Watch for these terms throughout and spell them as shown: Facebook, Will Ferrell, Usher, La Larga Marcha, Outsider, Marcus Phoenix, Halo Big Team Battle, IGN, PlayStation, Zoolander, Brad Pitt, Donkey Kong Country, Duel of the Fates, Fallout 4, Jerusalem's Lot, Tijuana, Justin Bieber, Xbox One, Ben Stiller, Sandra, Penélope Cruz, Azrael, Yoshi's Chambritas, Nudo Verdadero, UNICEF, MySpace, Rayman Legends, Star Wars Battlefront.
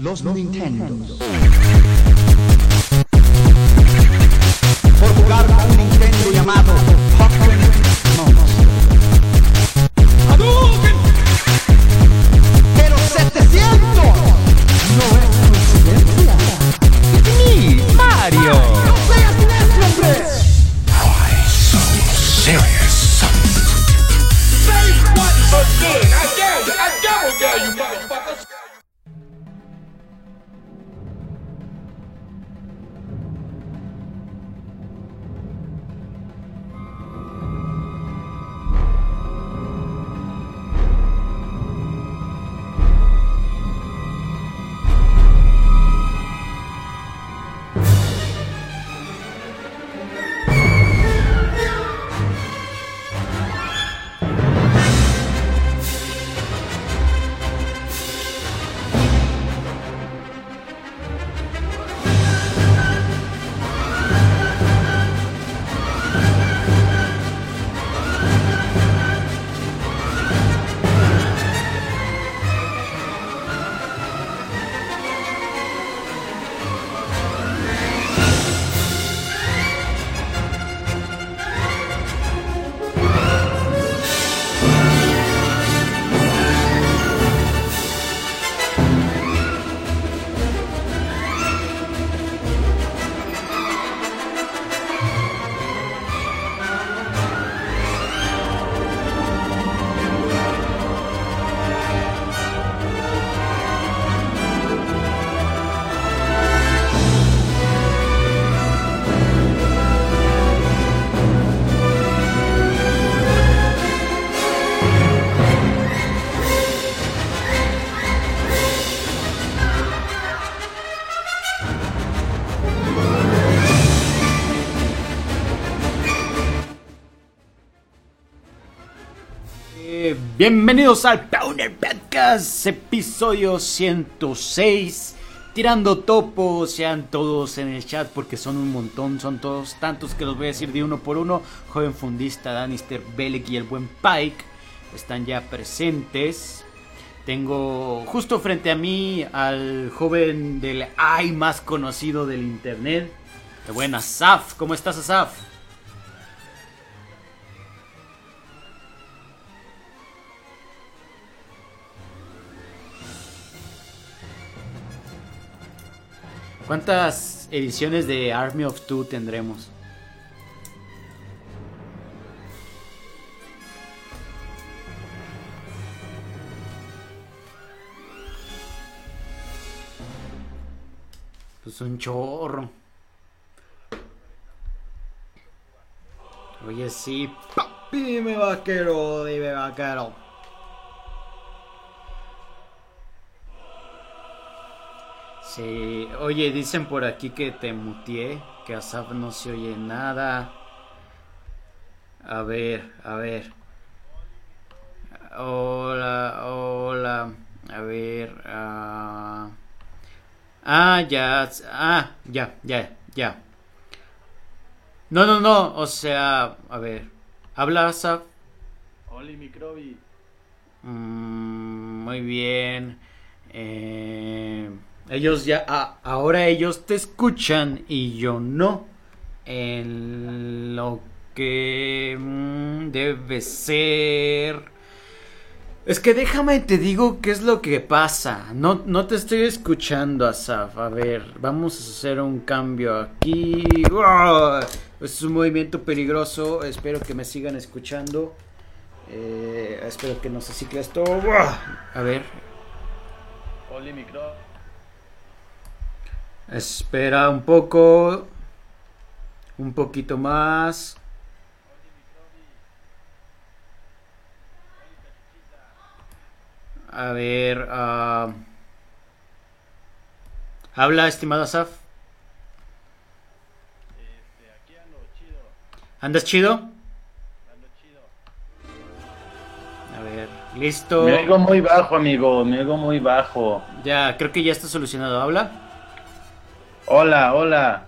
Los Nintendos. Por jugar a un Nintendo llamado Pokémon Monster. ¡Hadouken! ¡Pero 700! No es coincidencia. ¡It's me, Mario! ¡No seas necio, hombre! Why so serious? Say what again? I dare you! I double dare you, motherfuckers! Bienvenidos al Pwnerd Podcast, episodio 106, tirando topo. Sean todos en el chat porque son un montón, son todos tantos que los voy a decir de uno por uno. Joven Fundista, Danister, Belek y el buen Pike están ya presentes. Tengo justo frente a mí al joven del AI más conocido del internet, el buen Asaf. ¿Cómo estás, Asaf? ¿Cuántas ediciones de Army of Two tendremos? Pues un chorro. Oye, sí, papi, dime vaquero. Sí, oye, dicen por aquí que te muteé, que Asaf no se oye nada. A ver. Hola. A ver. Ya. No. O sea, a ver. Habla, Asaf. Hola, Microbi. Muy bien. Ellos ya, ahora ellos te escuchan y yo no, en lo que debe ser. Es que déjame te digo qué es lo que pasa. No te estoy escuchando, Asaf. A ver, vamos a hacer un cambio aquí. ¡Oh! Es un movimiento peligroso. Espero que me sigan escuchando. Espero que no se cicle esto. ¡Oh! A ver. Oli, micro. Espera un poco. Un poquito más. A ver. Habla, estimado Asaf. Aquí ando chido. ¿Andas chido? Ando chido. A ver, listo. Me oigo muy bajo, amigo. Ya, creo que ya está solucionado. Habla. Hola.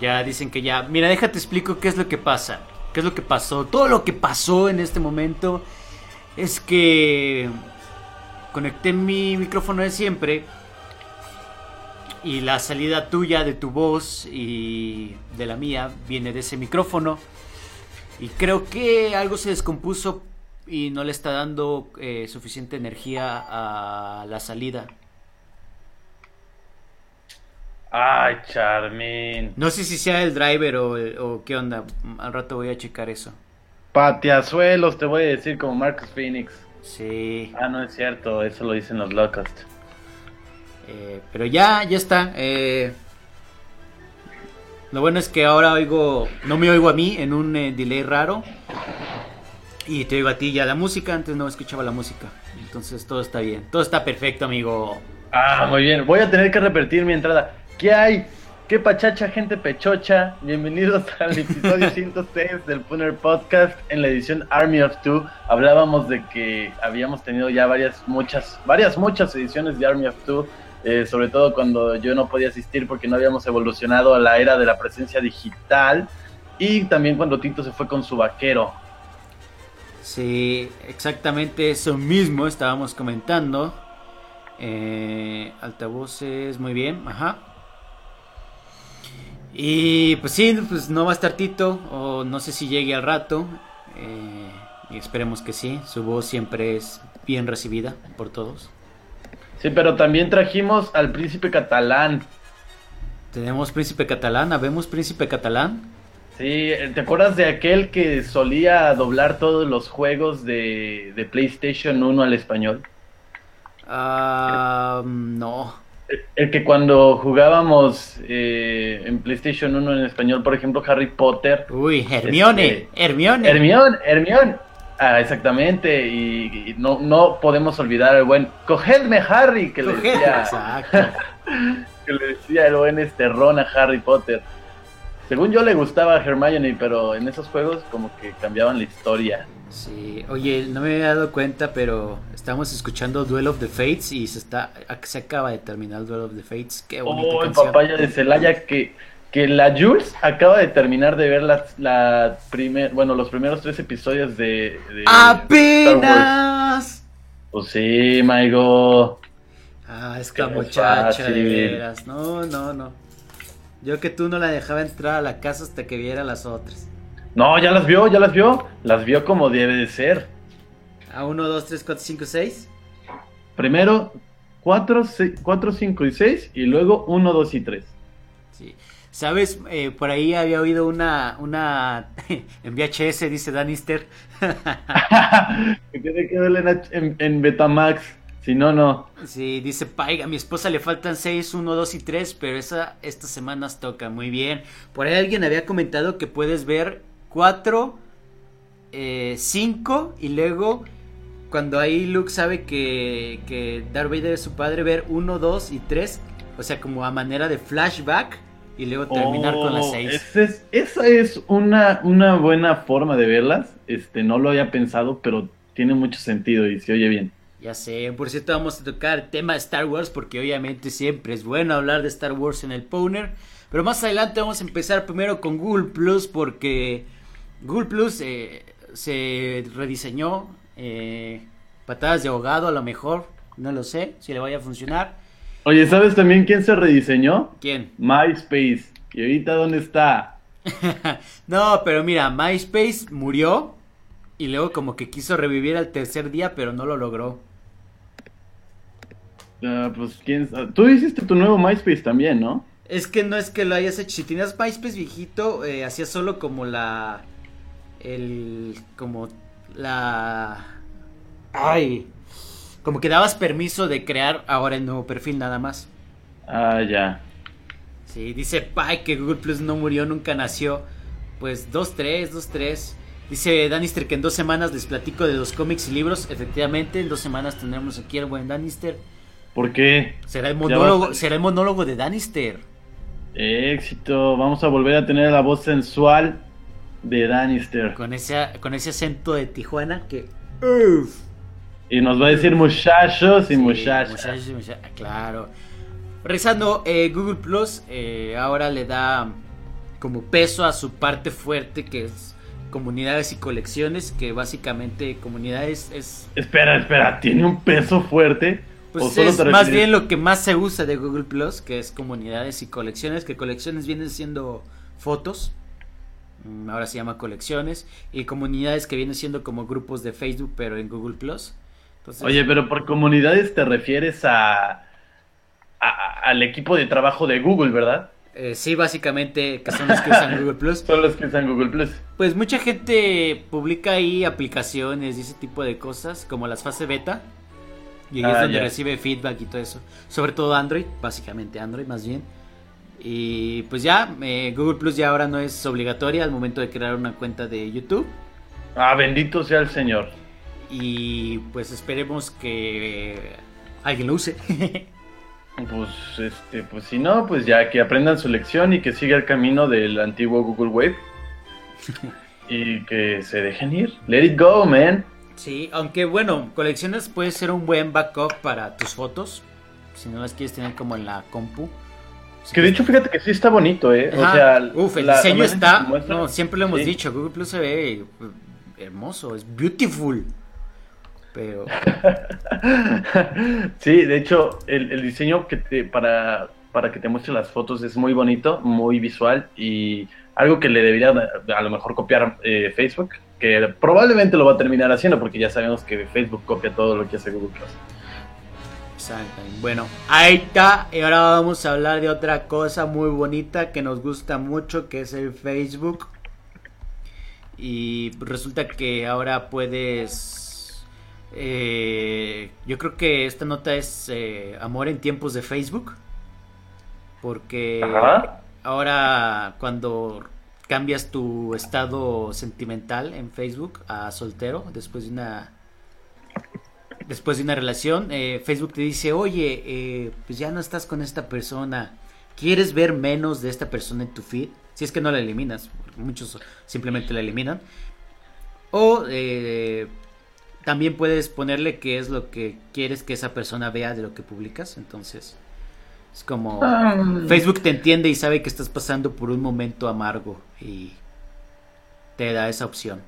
Ya dicen que ya. Mira, déjate explico qué es lo que pasa. ¿Qué es lo que pasó? Todo lo que pasó en este momento es que conecté mi micrófono de siempre y la salida tuya de tu voz y de la mía viene de ese micrófono, y creo que algo se descompuso y no le está dando suficiente energía a la salida. Ay, Charmin. No sé si sea el driver o qué onda. Al rato voy a checar eso. Patiazuelos, te voy a decir, como Marcus Phoenix. Sí. Ah, no es cierto, eso lo dicen los Locust. Pero ya está. Lo bueno es que ahora oigo, no me oigo a mí en un delay raro. Y te oigo a ti ya la música, antes no escuchaba la música. Entonces todo está bien, todo está perfecto, amigo. Ah, muy bien, voy a tener que repetir mi entrada. ¿Qué hay? ¿Qué pachacha, gente pechocha? Bienvenidos al episodio 106 del Pwnerd Podcast. En la edición Army of Two hablábamos de que habíamos tenido ya varias muchas ediciones de Army of Two, sobre todo cuando yo no podía asistir porque no habíamos evolucionado a la era de la presencia digital, y también cuando Tito se fue con su vaquero. Sí, exactamente eso mismo estábamos comentando. Altavoces, muy bien, ajá. Y pues sí, pues no va a estar Tito, o no sé si llegue al rato, y esperemos que sí. Su voz siempre es bien recibida por todos. Sí, pero también trajimos al Príncipe Catalán. ¿Tenemos Príncipe Catalán? ¿Habemos Príncipe Catalán? Sí, ¿te acuerdas de aquel que solía doblar todos los juegos de PlayStation 1 al español? No. El que cuando jugábamos en PlayStation 1 en español, por ejemplo, Harry Potter. Uy, Hermione. Ah, exactamente. Y no podemos olvidar al buen "cogedme, Harry", que le decía. Exacto. Que le decía el buen Ron a Harry Potter. Según yo le gustaba a Hermione, pero en esos juegos como que cambiaban la historia. Sí, oye, no me había dado cuenta, pero estamos escuchando Duel of the Fates y se acaba de terminar Duel of the Fates. Qué bonita canción. Papaya de Celaya, que la Jules acaba de terminar de ver los primeros 3 episodios de ¡apenas! Star Wars. Pues sí, Maigo. Ah, esta muchacha, de veras. No. Yo que tú no la dejaba entrar a la casa hasta que viera las otras. No, ya las vio. Las vio como debe de ser. A 1, 2, 3, 4, 5, 6. Primero 4, 5 y 6. Y luego 1, 2 y 3. Sí. ¿Sabes? Por ahí había oído una en VHS, dice Danister. Que tiene que verla en Betamax. Si no. Sí, dice Paiga, a mi esposa le faltan 6, 1, 2 y 3. Pero estas semanas toca muy bien. Por ahí alguien había comentado que puedes ver 4, 5, y luego cuando ahí Luke sabe que Darth Vader es su padre, ver 1, 2 y 3, o sea, como a manera de flashback, y luego terminar con las 6. Esa es una buena forma de verlas. No lo había pensado, pero tiene mucho sentido y se oye bien. Ya sé, por cierto, vamos a tocar el tema de Star Wars, porque obviamente siempre es bueno hablar de Star Wars en el Pwnerd. Pero más adelante vamos a empezar primero con Google Plus, porque Google Plus se rediseñó, patadas de ahogado a lo mejor, no lo sé si le vaya a funcionar. Oye, ¿sabes también quién se rediseñó? ¿Quién? MySpace. ¿Y ahorita dónde está? No, pero mira, MySpace murió y luego como que quiso revivir al tercer día, pero no lo logró. Pues quién sabe. Tú hiciste tu nuevo MySpace también, ¿no? Es que no es que lo hayas hecho. Si tenías MySpace viejito, hacías solo como como que dabas permiso de crear ahora el nuevo perfil nada más. Ah, ya. Sí, dice Pai que Google Plus no murió, nunca nació. Pues 2-3. Dice Danister que en 2 semanas les platico de los cómics y libros. Efectivamente, en 2 semanas tendremos aquí al buen Danister. ¿Por qué? Será el monólogo de Danister. Éxito, vamos a volver a tener la voz sensual de Danister. Con ese acento de Tijuana que... Uf. Y nos va a decir muchachos y muchachas. Muchachos y muchachas, claro. Regresando, Google Plus ahora le da como peso a su parte fuerte, que es comunidades y colecciones, que básicamente comunidades es... Espera, ¿tiene un peso fuerte? Pues es más bien lo que más se usa de Google Plus, que es comunidades y colecciones, que colecciones vienen siendo fotos, ahora se llama colecciones, y comunidades que vienen siendo como grupos de Facebook, pero en Google Plus. Entonces, oye, pero por comunidades te refieres al equipo de trabajo de Google, ¿verdad? Sí, básicamente, que son los que usan Google Plus. Son los que usan Google Plus. Pues mucha gente publica ahí aplicaciones y ese tipo de cosas, como las fase beta. Y ahí es donde recibe feedback y todo eso. Sobre todo Android, básicamente Android más bien. Y pues ya, Google Plus ya ahora no es obligatoria al momento de crear una cuenta de YouTube. Ah, bendito sea el Señor. Y pues esperemos que alguien lo use. Pues pues si no, pues ya que aprendan su lección y que siga el camino del antiguo Google Wave. Y que se dejen ir. Let it go, man. Sí, aunque bueno, colecciones puede ser un buen backup para tus fotos, si no las quieres tener como en la compu. Que de hecho, fíjate que sí está bonito, ¿eh? Ajá. O sea, el diseño está, no, siempre lo hemos dicho, Google Plus se ve hermoso, es beautiful. Pero sí, de hecho, el diseño que te para que te muestre las fotos es muy bonito, muy visual, y algo que le debería a lo mejor copiar Facebook, que probablemente lo va a terminar haciendo, porque ya sabemos que Facebook copia todo lo que hace Google Plus. Exactamente. Bueno, ahí está, y ahora vamos a hablar de otra cosa muy bonita que nos gusta mucho, que es el Facebook. Y resulta que ahora puedes... yo creo que esta nota es amor en tiempos de Facebook, porque ahora cuando cambias tu estado sentimental en Facebook a soltero después de una relación, Facebook te dice, oye, pues ya no estás con esta persona, ¿quieres ver menos de esta persona en tu feed? Si es que no la eliminas, muchos simplemente la eliminan. O también puedes ponerle qué es lo que quieres que esa persona vea de lo que publicas. Entonces es como Facebook te entiende y sabe que estás pasando por un momento amargo y te da esa opción.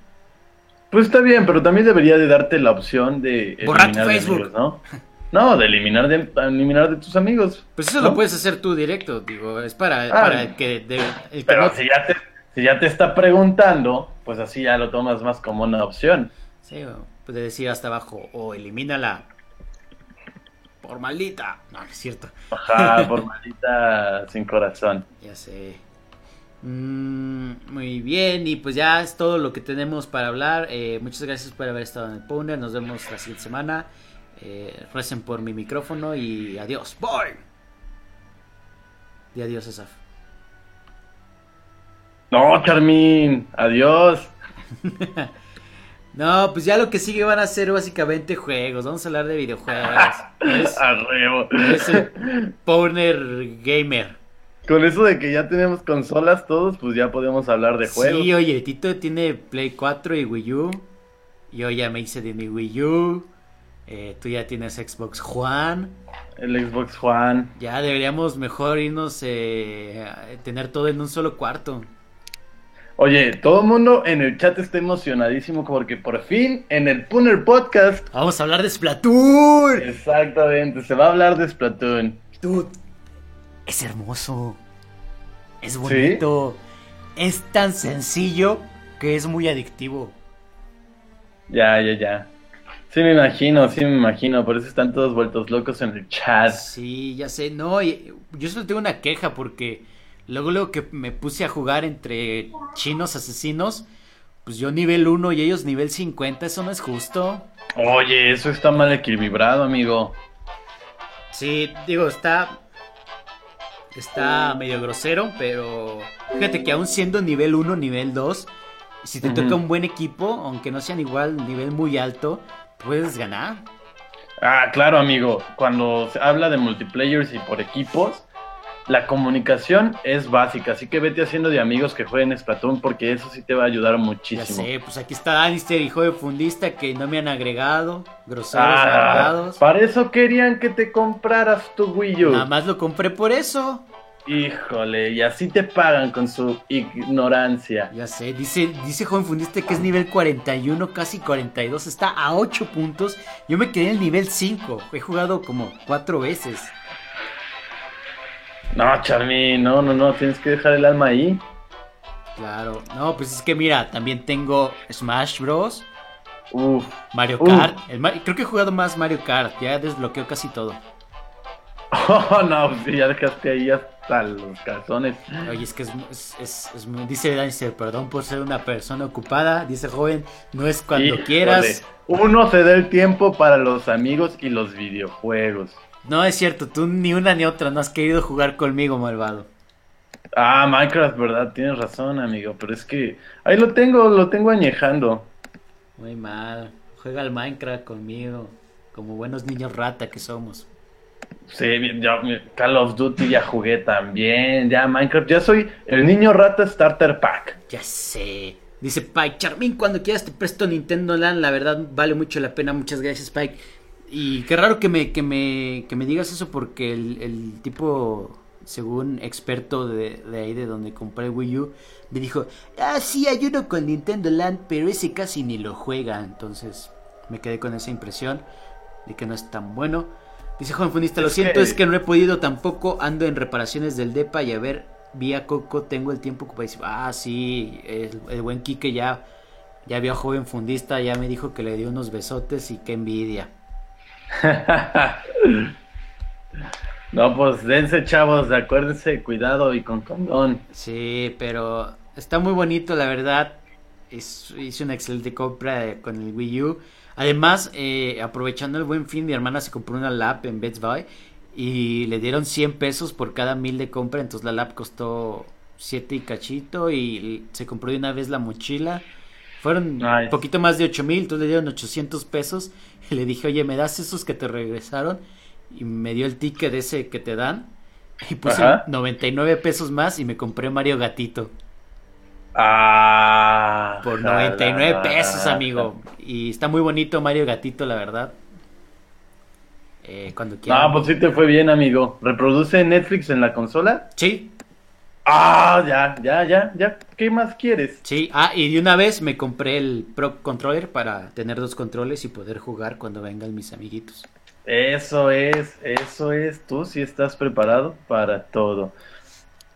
Pues está bien, pero también debería de darte la opción de borrar tu Facebook, amigos, ¿no? No, de eliminar de tus amigos. Pues eso, ¿no? Lo puedes hacer tú directo, digo, es para que... Pero que... si ya te está preguntando, pues así ya lo tomas más como una opción. Sí, puede decir hasta abajo, o elimínala por maldita. No, no es cierto. Ajá, por maldita sin corazón. Ya sé. Muy bien, y pues ya es todo lo que tenemos para hablar. Muchas gracias por haber estado en el Pwnerd. Nos vemos la siguiente semana. Recen por mi micrófono y adiós. Voy. Y adiós, Asaf. No, Charmín. Adiós. No, pues ya lo que sigue van a ser básicamente juegos. Vamos a hablar de videojuegos. Arreo. Es el Pwnerd Gamer. Con eso de que ya tenemos consolas todos, pues ya podemos hablar de juegos. Sí, oye, Tito tiene Play 4 y Wii U. Yo ya me hice de mi Wii U. Tú ya tienes Xbox One. El Xbox One. Ya deberíamos mejor irnos a tener todo en un solo cuarto. Oye, todo el mundo en el chat está emocionadísimo porque por fin en el Pwnerd Podcast vamos a hablar de Splatoon. Exactamente, se va a hablar de Splatoon. Dude, es hermoso, es bonito, ¿sí? Es tan sencillo que es muy adictivo. Ya. Sí me imagino, por eso están todos vueltos locos en el chat. Sí, ya sé, no, yo solo tengo una queja porque... Luego que me puse a jugar entre chinos asesinos, pues yo nivel 1 y ellos nivel 50, eso no es justo. Oye, eso está mal equilibrado, amigo. Sí, digo, está medio grosero, pero fíjate que aún siendo nivel 1, nivel 2, si te toca un buen equipo, aunque no sean igual nivel muy alto, puedes ganar. Ah, claro, amigo, cuando se habla de multiplayers y por equipos, la comunicación es básica, así que vete haciendo de amigos que jueguen Splatoon, porque eso sí te va a ayudar muchísimo. Ya sé, pues aquí está Danister, hijo de fundista, que no me han agregado, groseros agregados. Para eso querían que te compraras tu Wii U. Nada más lo compré por eso. Híjole, y así te pagan con su ignorancia. Ya sé, dice joven fundiste que es nivel 41, casi 42, está a 8 puntos. Yo me quedé en el nivel 5, he jugado como 4 veces. No, Charmín, no, tienes que dejar el alma ahí. Claro, no, pues es que mira, también tengo Smash Bros, Mario Kart, creo que he jugado más Mario Kart, ya desbloqueo casi todo. Oh, no, si ya dejaste ahí hasta los calzones. Oye, es que es dice Dancer, perdón por ser una persona ocupada. Dice joven, no es cuando quieras. Uno se da el tiempo para los amigos y los videojuegos. No, es cierto, tú ni una ni otra no has querido jugar conmigo, malvado. Ah, Minecraft, verdad, tienes razón, amigo. Pero es que ahí lo tengo añejando. Muy mal, juega al Minecraft conmigo, como buenos niños rata que somos. Sí, ya, Call of Duty ya jugué también, ya Minecraft, ya soy el niño rata starter pack. Ya sé, dice Pike, Charmín, cuando quieras te presto Nintendo Land, la verdad vale mucho la pena, muchas gracias Pike. Y qué raro que me digas eso porque el tipo, según experto de ahí de donde compré el Wii U, me dijo, sí hay uno con Nintendo Land, pero ese casi ni lo juega, entonces me quedé con esa impresión de que no es tan bueno. Dice Juan Funista, es que no he podido tampoco, ando en reparaciones del depa y a ver, vía Coco, tengo el tiempo ocupado. Ah, sí, el buen Quique ya vio a Joven Fundista, ya me dijo que le dio unos besotes y qué envidia. No, pues dense chavos, acuérdense, cuidado y con condón. Sí, pero está muy bonito, la verdad, hice una excelente compra con el Wii U. Además, aprovechando el buen fin, mi hermana se compró una lap en Best Buy y le dieron 100 pesos por cada 1000 de compra, entonces la lap costó 7 y cachito y se compró de una vez la mochila. Fueron un poquito más de 8,000, entonces le dieron 800 pesos y le dije, oye, ¿me das esos que te regresaron? Y me dio el ticket ese que te dan y puse 99 pesos más y me compré Mario Gatito. Ah, por 99 pesos, amigo. Y está muy bonito Mario Gatito, la verdad. Cuando quieras. Ah, pues sí te fue bien, amigo. ¿Reproduce Netflix en la consola? Sí. Ah, ya. ¿Qué más quieres? Sí, y de una vez me compré el Pro Controller para tener 2 controles y poder jugar cuando vengan mis amiguitos. Eso es. Tú sí estás preparado para todo.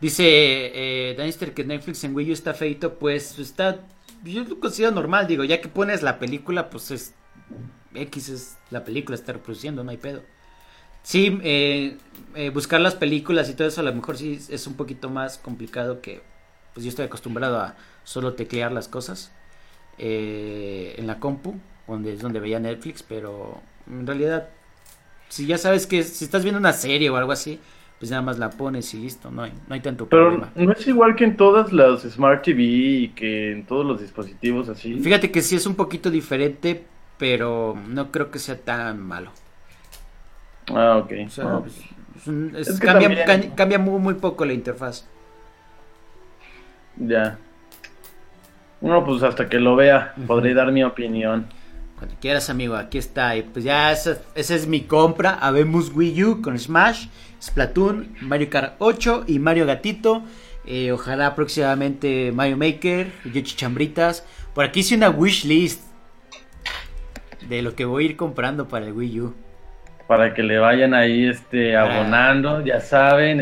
Dice Danister que Netflix en Wii U está feito, pues está, yo lo considero normal, digo, ya que pones la película, pues es la película, está reproduciendo, no hay pedo. Sí, buscar las películas y todo eso a lo mejor sí es un poquito más complicado que, pues yo estoy acostumbrado a solo teclear las cosas en la compu, donde es donde veía Netflix, pero en realidad, si ya sabes que si estás viendo una serie o algo así, pues nada más la pones y listo, no hay tanto problema. Pero no es igual que en todas las Smart TV y que en todos los dispositivos así. Fíjate que sí es un poquito diferente, pero no creo que sea tan malo. Ah, ok. O sea, es cambia, también cambia muy, muy poco la interfaz. Ya. Bueno, pues hasta que lo vea, podré dar mi opinión. Cuando quieras, amigo, aquí está. Y pues ya esa es mi compra. Habemos Wii U con Smash, Splatoon, Mario Kart 8 y Mario Gatito. Ojalá próximamente Mario Maker, Yoshi's Chambritas. Por aquí hice una wish list de lo que voy a ir comprando para el Wii U. Para que le vayan ahí abonando, ya saben.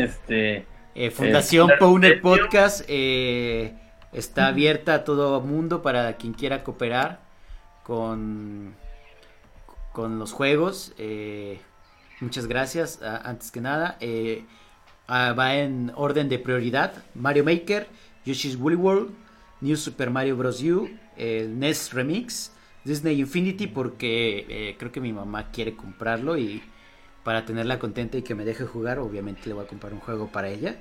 Fundación Pwnerd Podcast está abierta a todo mundo para quien quiera cooperar con los juegos. Muchas gracias, antes que nada. Va en orden de prioridad: Mario Maker, Yoshi's Woolly World, New Super Mario Bros. U, NES Remix, Disney Infinity, porque creo que mi mamá quiere comprarlo y para tenerla contenta y que me deje jugar, obviamente le voy a comprar un juego para ella.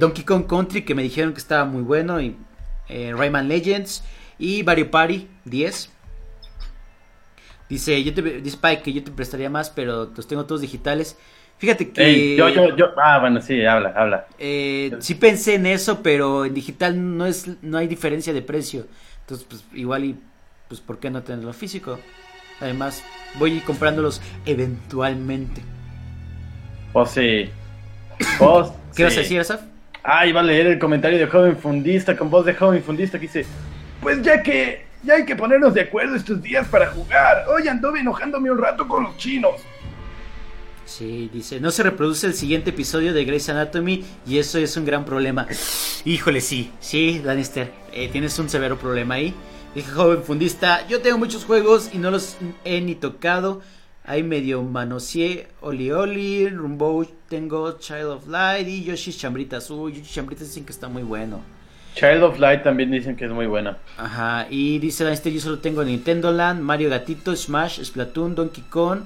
Donkey Kong Country, que me dijeron que estaba muy bueno, y Rayman Legends y Mario Party 10. Dice, dice Pike que yo te prestaría más, pero los tengo todos digitales. Fíjate que... bueno, sí, habla. Sí pensé en eso, pero en digital no hay diferencia de precio. Entonces, pues, igual y... pues, ¿por qué no tenerlo físico? Además, voy a ir comprándolos eventualmente. Pues sí. ¿Qué vas a decir, Asaf? Ah, iba a leer el comentario de Joven Fundista, con voz de Joven Fundista, que dice: pues ya que ya hay que ponernos de acuerdo estos días para jugar. Hoy anduve enojándome un rato con los chinos. Sí, dice, no se reproduce el siguiente episodio de Grey's Anatomy y eso es un gran problema. Híjole, sí, Lannister, tienes un severo problema ahí. Dije, Joven Fundista, yo tengo muchos juegos y no los he ni tocado. Ahí medio manoseé Oli, Rumbo, tengo Child of Light y Yoshi's Chambritas. Yoshi's Chambritas dicen que está muy bueno. Child of Light también dicen que es muy buena. Ajá, y dice Lannister, yo solo tengo Nintendo Land, Mario Gatito, Smash, Splatoon, Donkey Kong.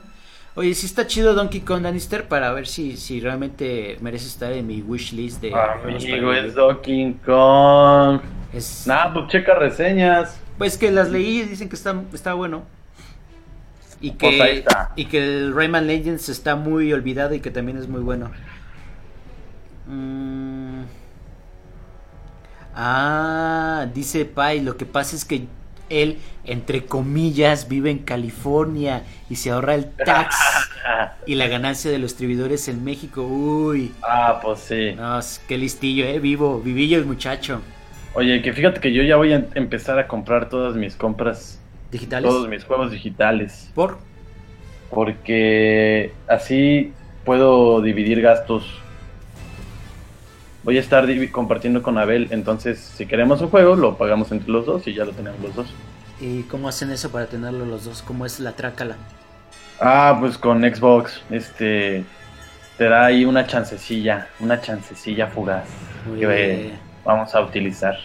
Oye, sí está chido Donkey Kong, Lannister, para ver si realmente merece estar en mi wishlist de... Amigo, es Donkey Kong. Nah, pues checa reseñas. Pues que las leí, dicen que está bueno. Y que, pues ahí está. Y que el Rayman Legends está muy olvidado y que también es muy bueno. Ah, dice Pai, lo que pasa es que él, entre comillas, vive en California y se ahorra el tax y la ganancia de los distribuidores en México. Uy. Ah, pues sí. No, qué listillo, vivillo el muchacho. Oye, que fíjate que yo ya voy a empezar a comprar todas mis compras digitales. Todos mis juegos digitales. ¿Por? Porque así puedo dividir gastos. Voy a estar compartiendo con Abel, entonces si queremos un juego lo pagamos entre los dos y ya lo tenemos los dos. ¿Y cómo hacen eso para tenerlo los dos? ¿Cómo es la trácala? Ah, pues con Xbox, te da ahí una chancecilla fugaz que vamos a utilizar.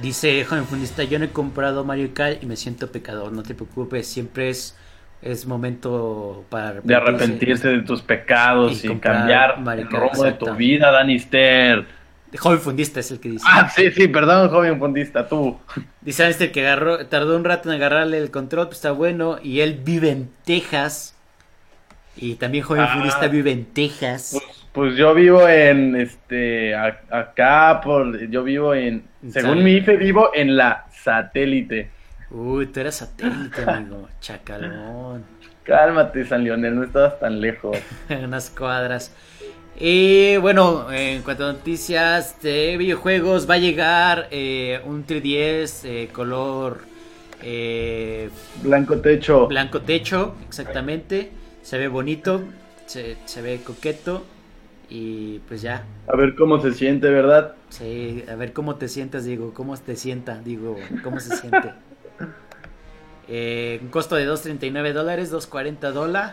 Dice Joven Fundista, yo no he comprado Mario Kart y me siento pecador, no te preocupes, siempre es momento para arrepentirse de tus pecados y cambiar el rumbo de tu vida, Lannister. Joven Fundista es el que dice. Ah, sí, perdón, Joven Fundista, tú. Dice Lannister que tardó un rato en agarrarle el control, pues está bueno, y él vive en Texas. Y también Joven Fundista vive en Texas. Pues yo vivo en, yo vivo en, según mi IFE, vivo en la satélite. Uy, tú eras satélite, amigo. Chacalón. Cálmate, San Leonel, no estabas tan lejos. Unas cuadras. Y bueno, en cuanto a noticias de videojuegos, va a llegar un 3DS color... blanco techo. Blanco techo, exactamente. Se ve bonito, se ve coqueto y pues ya. A ver cómo se siente, ¿verdad? Sí, a ver cómo te sientas, cómo se siente. Un costo de $2.39, $2.40.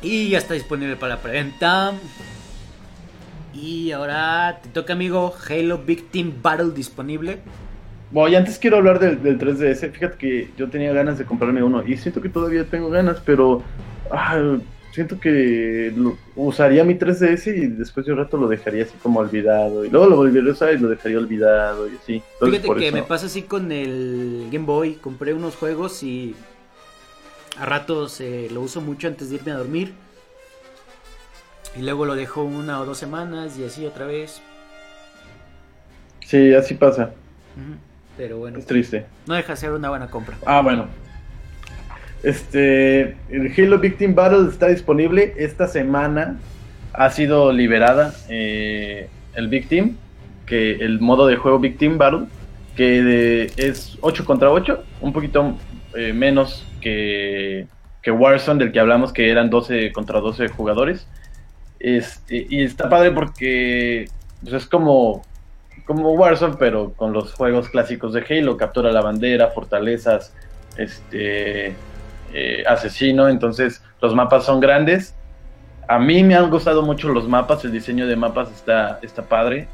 Y ya está disponible para preventa. Y ahora te toca, amigo, Halo Big Team Battle disponible. Bueno, y antes quiero hablar del 3DS. Fíjate que yo tenía ganas de comprarme uno. Y siento que todavía tengo ganas, pero... siento que usaría mi 3DS y después de un rato lo dejaría así como olvidado. Y luego lo volvería a usar y lo dejaría olvidado y así. Entonces, fíjate que eso me pasa así con el Game Boy. Compré unos juegos y a ratos lo uso mucho antes de irme a dormir. Y luego lo dejo 1 o 2 semanas y así otra vez. Sí, así pasa. Pero bueno. Es triste. No deja de ser una buena compra. Ah, bueno. El Halo Big Team Battle está disponible esta semana. Ha sido liberada el Big Team, que el modo de juego Big Team Battle, que es 8 contra 8, un poquito menos que Warzone, del que hablamos, que eran 12 contra 12 jugadores. Y está padre porque pues es como Warzone, pero con los juegos clásicos de Halo: captura la bandera, fortalezas, asesino. Entonces los mapas son grandes. A mí me han gustado mucho los mapas. El diseño de mapas está padre.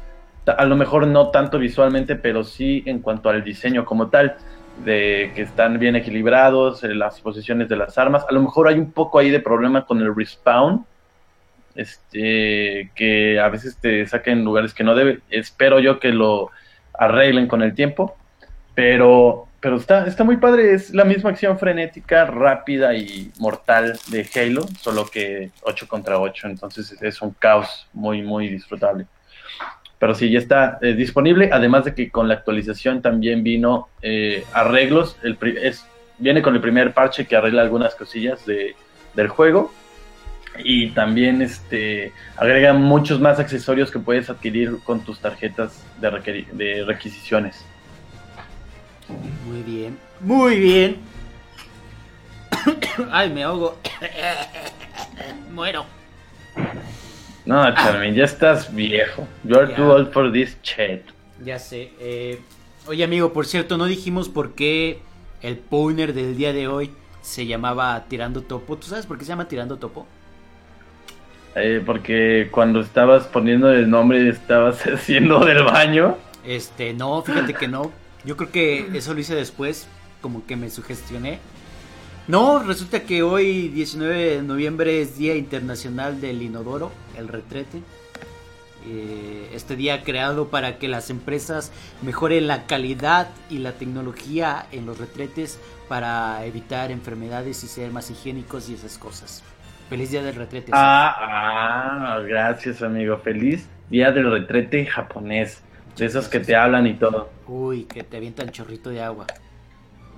A lo mejor no tanto visualmente, pero sí en cuanto al diseño como tal, de que están bien equilibrados, las posiciones de las armas. A lo mejor hay un poco ahí de problema con el respawn, que a veces te saca en lugares que no debe. Espero yo que lo arreglen con el tiempo, pero está muy padre. Es la misma acción frenética, rápida y mortal de Halo, solo que 8 contra 8, entonces es un caos muy, muy disfrutable. Pero sí, ya está disponible, además de que con la actualización también vino arreglos. Viene con el primer parche que arregla algunas cosillas del juego. y también agrega muchos más accesorios que puedes adquirir con tus tarjetas de requisiciones. Muy bien, muy bien. Ay, me ahogo. Muero. No, Charmin, ya estás viejo. You're too old for this shit. Ya sé. Oye, amigo, por cierto, no dijimos por qué el Pwnerd del día de hoy se llamaba Tirando Topo. ¿Tú sabes por qué se llama Tirando Topo? Porque cuando estabas poniendo el nombre estabas haciendo del baño. No, fíjate que no. Yo creo que eso lo hice después, como que me sugestioné. No, resulta que hoy, 19 de noviembre, es Día Internacional del Inodoro, el retrete. Este día creado para que las empresas mejoren la calidad y la tecnología en los retretes para evitar enfermedades y ser más higiénicos y esas cosas. Feliz Día del Retrete. Gracias, amigo. Feliz Día del Retrete japonés. De esos que te hablan y todo. Uy, que te avientan chorrito de agua.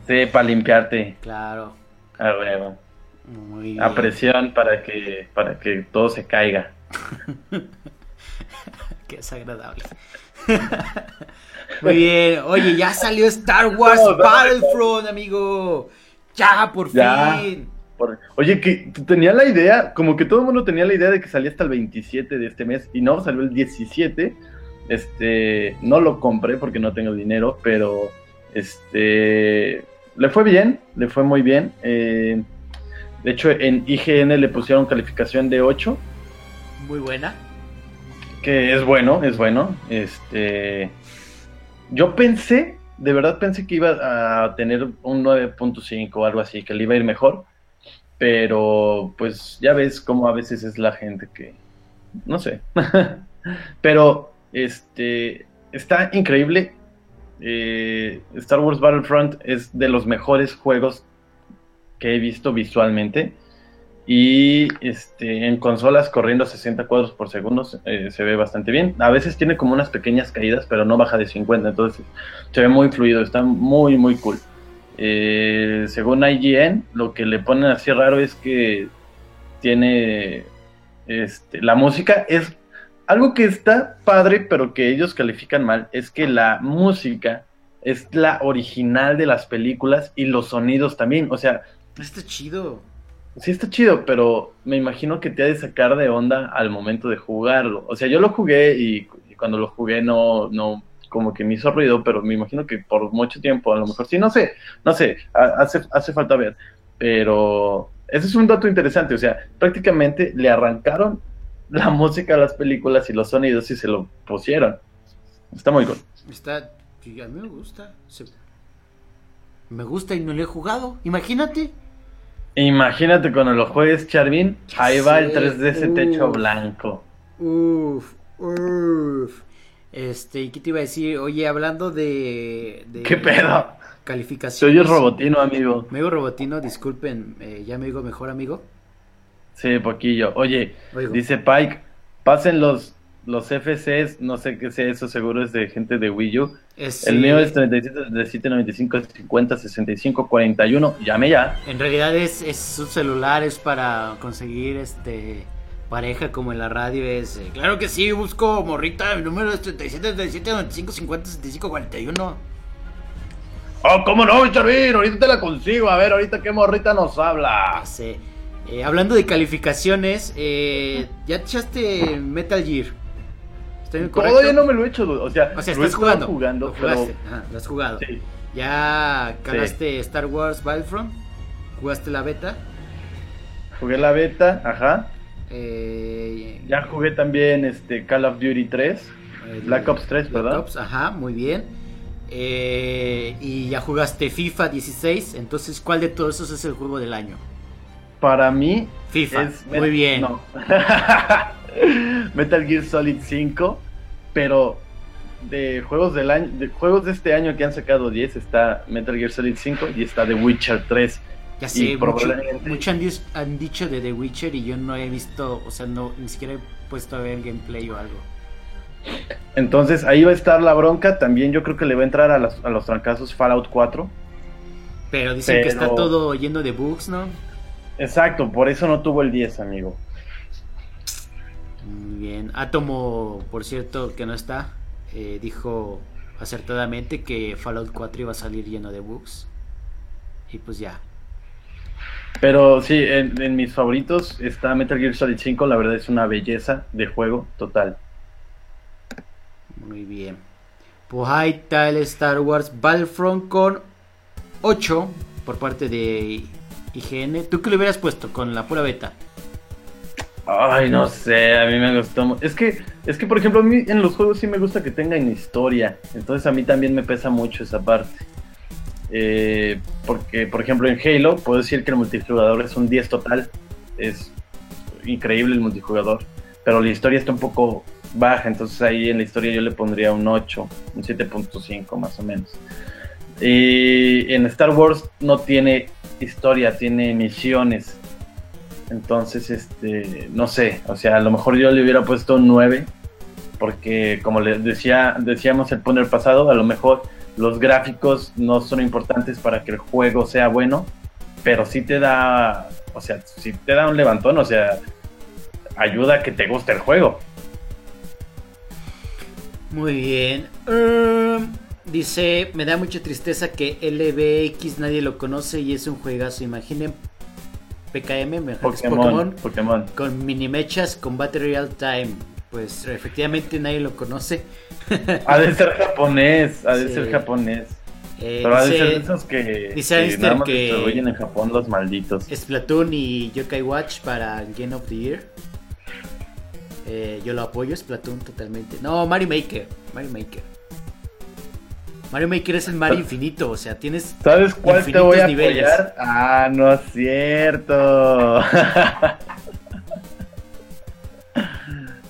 Sí, para limpiarte. Claro. A huevo. Muy bien. A presión para que todo se caiga. Qué desagradable. Muy bien. Oye, ya salió Star Wars Battlefront, amigo. Ya, por fin. Oye, que tenía la idea, como que todo el mundo tenía la idea de que salía hasta el 27 de este mes, y no, salió el 17. No lo compré porque no tengo dinero, pero le fue bien, le fue muy bien. De hecho, en IGN le pusieron calificación de 8. Muy buena. Que es bueno, es bueno. Yo pensé, de verdad pensé que iba a tener un 9.5 o algo así, que le iba a ir mejor. Pero pues ya ves cómo a veces es la gente que no sé. Pero está increíble. Star Wars Battlefront es de los mejores juegos que he visto visualmente. Y en consolas corriendo a 60 cuadros por segundo se ve bastante bien. A veces tiene como unas pequeñas caídas, pero no baja de 50. Entonces se ve muy fluido, está muy muy cool. Según IGN, lo que le ponen así raro es que tiene la música. Es algo que está padre, pero que ellos califican mal, es que la música es la original de las películas y los sonidos también, o sea, está chido. Sí está chido, pero me imagino que te ha de sacar de onda al momento de jugarlo. O sea, yo lo jugué y cuando lo jugué no como que me hizo ruido, pero me imagino que por mucho tiempo, a lo mejor sí, no sé, hace falta ver, pero ese es un dato interesante. O sea, prácticamente le arrancaron la música a las películas y los sonidos y se lo pusieron. Está muy cool. A mí me gusta. Me gusta y no lo he jugado, imagínate. Imagínate cuando lo juegues, Charmin, ahí va el 3DS techo blanco. Uff. ¿Y qué te iba a decir? Oye, hablando de ¿qué pedo? Calificación. Soy el robotino, amigo. Amigo robotino, disculpen, ya me digo mejor amigo. Sí, poquillo. Oye, oigo. Dice Pike, pasen los FCs, no sé qué sea eso, seguro es de gente de Wii U. El mío es 37, 37, 95, 50, 65, 41, llame ya. En realidad es su celular, es para conseguir pareja como en la radio es. Claro que sí, busco morrita, el número es 37, 37, 95, 50, 65, 41. Oh, cómo no, Charvin, ahorita te la consigo, a ver, ahorita qué morrita nos habla. Ya sé. Hablando de calificaciones, ¿ya echaste Metal Gear? ¿Estoy bien correcto? Todavía no me lo he hecho, o sea estás jugando pero... Ajá, lo has jugado. Sí. ¿Ya calaste Star Wars Battlefront? ¿Jugaste la beta? Jugué la beta, ajá. Ya jugué también Call of Duty 3, Black Ops 3, ¿verdad? Black Ops, ajá, muy bien. Y ya jugaste FIFA 16, entonces ¿cuál de todos esos es el juego del año? Para mí, FIFA, muy bien. No. Metal Gear Solid 5, pero de juegos del año, de juegos de este año que han sacado 10, está Metal Gear Solid 5 y está The Witcher 3. Ya sé, mucho han dicho de The Witcher y yo no he visto, o sea, no, ni siquiera he puesto a ver gameplay o algo. Entonces ahí va a estar la bronca. También yo creo que le va a entrar a los trancazos Fallout 4. Pero dicen que está todo lleno de bugs, ¿no? Exacto, por eso no tuvo el 10, amigo. Bien, Atomo, por cierto, que no está, dijo acertadamente que Fallout 4 iba a salir lleno de bugs. Y pues ya. Pero sí, en mis favoritos está Metal Gear Solid 5, la verdad es una belleza de juego total. Muy bien. Pues ahí está el Star Wars Battlefront con 8 por parte de IGN. ¿Tú qué le hubieras puesto con la pura beta? Ay, no sé, a mí me gustó. Es que por ejemplo, a mí en los juegos sí me gusta que tengan historia. Entonces a mí también me pesa mucho esa parte. Porque, por ejemplo, en Halo puedo decir que el multijugador es un 10 total. Es increíble el multijugador, pero la historia está un poco baja. Entonces ahí en la historia yo le pondría un 8, un 7.5 más o menos. Y en Star Wars no tiene historia, tiene misiones. Entonces, no sé, o sea, a lo mejor yo le hubiera puesto 9, porque como les decíamos el Pwnerd pasado, a lo mejor los gráficos no son importantes para que el juego sea bueno, pero sí te da, o sea, sí te da un levantón, o sea, ayuda a que te guste el juego. Muy bien. Dice, me da mucha tristeza que LBX nadie lo conoce y es un juegazo, imaginen. PKM, mejor que Pokémon, con minimechas, combate real time. Pues efectivamente nadie lo conoce. Ha de ser japonés. Pero ha de ser esos que nada más se oyen en Japón los malditos. Splatoon y Yokai Watch para el Game of the Year. Yo lo apoyo, Splatoon totalmente. No, Mario Maker. Mario Maker es el Mario infinito, o sea, tienes. ¿Sabes cuál te voy a niveles. Apoyar? Ah, no es cierto.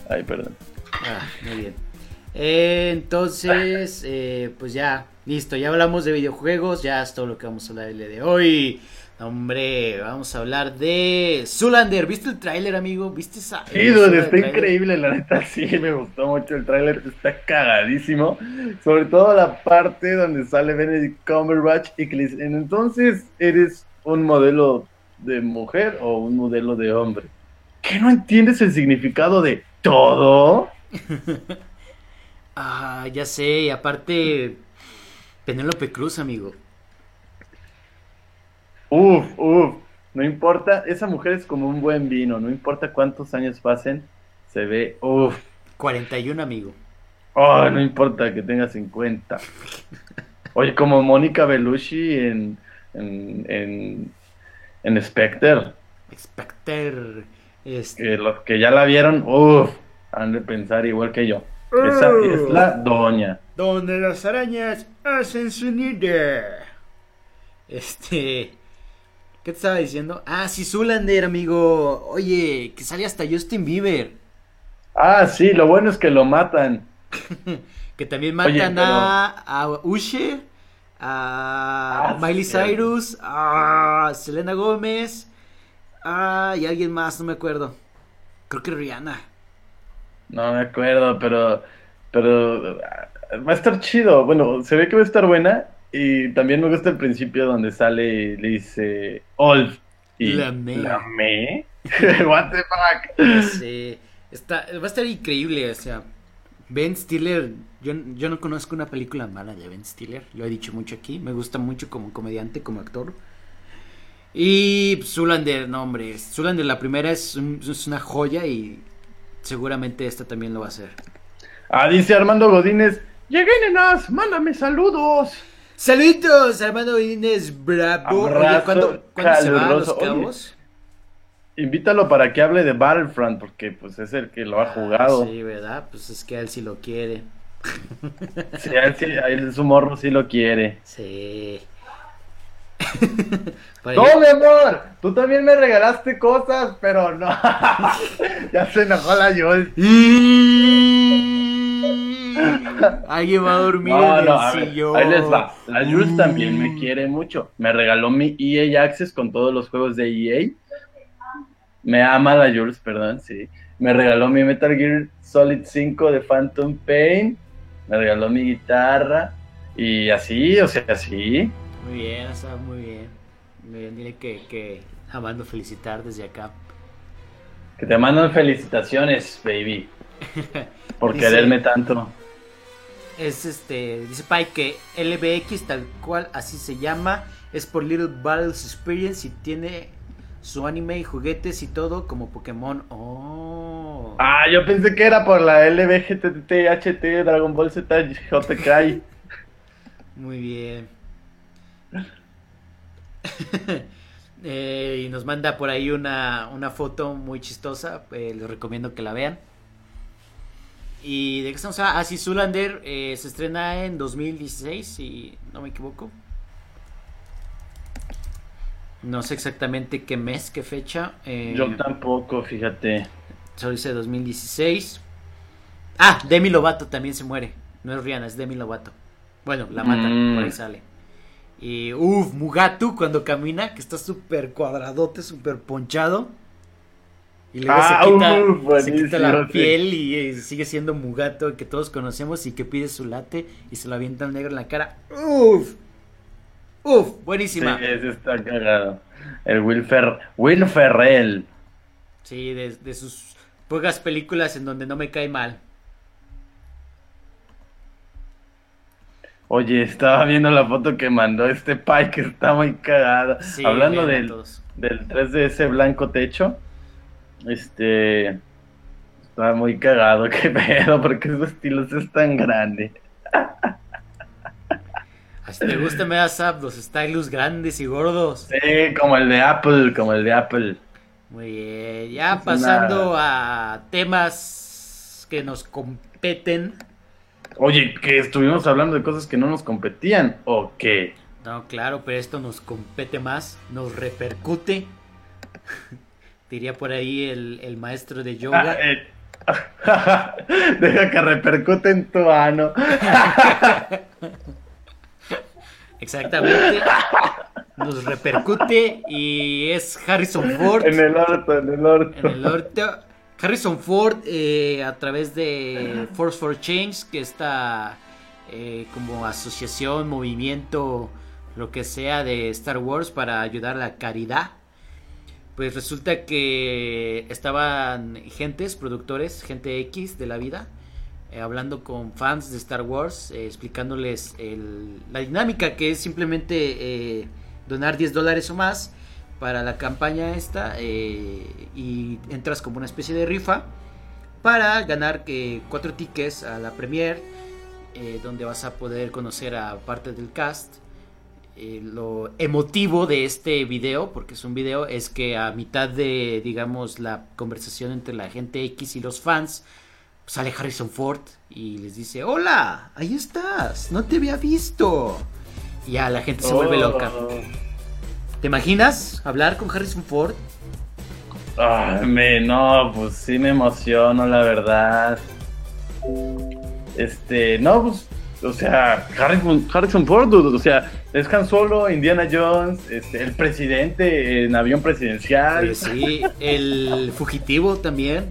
Ay, perdón. Ah, muy bien. Entonces, pues ya, listo, ya hablamos de videojuegos, ya es todo lo que vamos a hablar de hoy. Hombre, vamos a hablar de Zoolander. ¿Viste el tráiler, amigo? ¿Viste esa? Sí, dude, está increíble, la neta, sí, me gustó mucho el tráiler, está cagadísimo. Sobre todo la parte donde sale Benedict Cumberbatch y que le dicen, entonces, ¿eres un modelo de mujer o un modelo de hombre? ¿Qué no entiendes el significado de todo? Ah, ya sé, y aparte, Penélope Cruz, amigo. Uf, no importa, esa mujer es como un buen vino, no importa cuántos años pasen, se ve, 41, amigo. Oh, no importa que tenga 50. Oye, como Mónica Bellucci en Spectre. Los que ya la vieron, han de pensar igual que yo. Esa es la doña. Donde las arañas hacen su nido. ¿Qué te estaba diciendo? Ah, sí, Zoolander, amigo. Oye, que sale hasta Justin Bieber. Ah, sí, lo bueno es que lo matan. Que también matan a Usher, a Miley Cyrus, a Selena Gómez, y alguien más, no me acuerdo. Creo que Rihanna. No me acuerdo, pero va a estar chido. Bueno, se ve que va a estar buena. Y también me gusta el principio donde sale y le dice Olf y Lamé. What the fuck. Sí, va a estar increíble, o sea, Ben Stiller, yo no conozco una película mala de Ben Stiller, lo he dicho mucho aquí, me gusta mucho como comediante, como actor. Y Zoolander, no hombre, Zoolander la primera es una joya y seguramente esta también lo va a hacer. Ah, dice Armando Godínez, llegué nenas, mándame saludos. Saluditos, Armando Inés Bravo. Oye, ¿cuándo se van los cabos? Oye, invítalo para que hable de Battlefront, porque pues es el que lo ha jugado. Sí, ¿verdad? Pues es que a él sí lo quiere. Sí, a él su morro sí lo quiere. Sí. ¡No, mi amor! Tú también me regalaste cosas, pero no. Ya se enojó la Jules. Alguien va a dormir en el sillón. Ahí les va. La Jules también me quiere mucho. Me regaló mi EA Access con todos los juegos de EA. Me ama la Jules, perdón, sí. Me regaló mi Metal Gear Solid 5 de Phantom Pain. Me regaló mi guitarra. Y así, o sea, así. Muy bien, Asaf, muy bien. Dile que amando felicitar desde acá. Que te mandan felicitaciones, baby. Por dice, quererme tanto. Es dice Pai que LBX, tal cual así se llama, es por Little Battles Experience y tiene su anime y juguetes y todo como Pokémon. Oh. Ah, yo pensé que era por la LBGTTHT Dragon Ball Z JTK. Muy bien. Y nos manda por ahí una foto muy chistosa. Les recomiendo que la vean. ¿Y de qué estamos hablando? Ah, sí, Zoolander se estrena en 2016, si no me equivoco. No sé exactamente qué mes, qué fecha. Yo tampoco, fíjate. Solo dice 2016. Ah, Demi Lovato también se muere. No es Rihanna, es Demi Lovato. Bueno, la matan, por ahí sale. Y Mugatu cuando camina, que está súper cuadradote, súper ponchado. Y luego se quita la piel y sigue siendo Mugatu que todos conocemos y que pide su latte y se lo avienta al negro en la cara. Uf, buenísima. Sí, ese está cagado. El Will Ferrell. Sí, de sus pocas películas en donde no me cae mal. Oye, estaba viendo la foto que mandó este Pai que está muy cagada. Sí, hablando del 3DS blanco techo, está muy cagado, qué pedo, porque esos estilos es tan grande. Así te gusta me das los estilos grandes y gordos. Sí, como el de Apple. Muy bien, ya pasando a temas que nos competen. Oye, que estuvimos hablando de cosas que no nos competían, ¿o qué? No, claro, pero esto nos compete más, nos repercute. Diría por ahí el maestro de yoga. Deja que repercute en tu ano. Exactamente. Nos repercute y es Harrison Ford. En el orto. Harrison Ford, a través de Force for Change, que está como asociación, movimiento, lo que sea de Star Wars para ayudar a la caridad, pues resulta que estaban productores, gente X de la vida, hablando con fans de Star Wars, explicándoles la dinámica, que es simplemente donar $10 o más para la campaña esta, y entras como una especie de rifa para ganar 4 tickets a la premiere, donde vas a poder conocer a parte del cast. Lo emotivo de este video, porque es un video, es que a mitad de, digamos, la conversación entre la gente X y los fans, sale Harrison Ford y les dice: hola, ahí estás, no te había visto. Y ya la gente se vuelve loca. ¿Te imaginas hablar con Harrison Ford? No, pues sí me emociono, la verdad. No, pues, o sea, Harrison Ford, o sea, es Han Solo, Indiana Jones, el presidente en avión presidencial. Sí, el fugitivo también.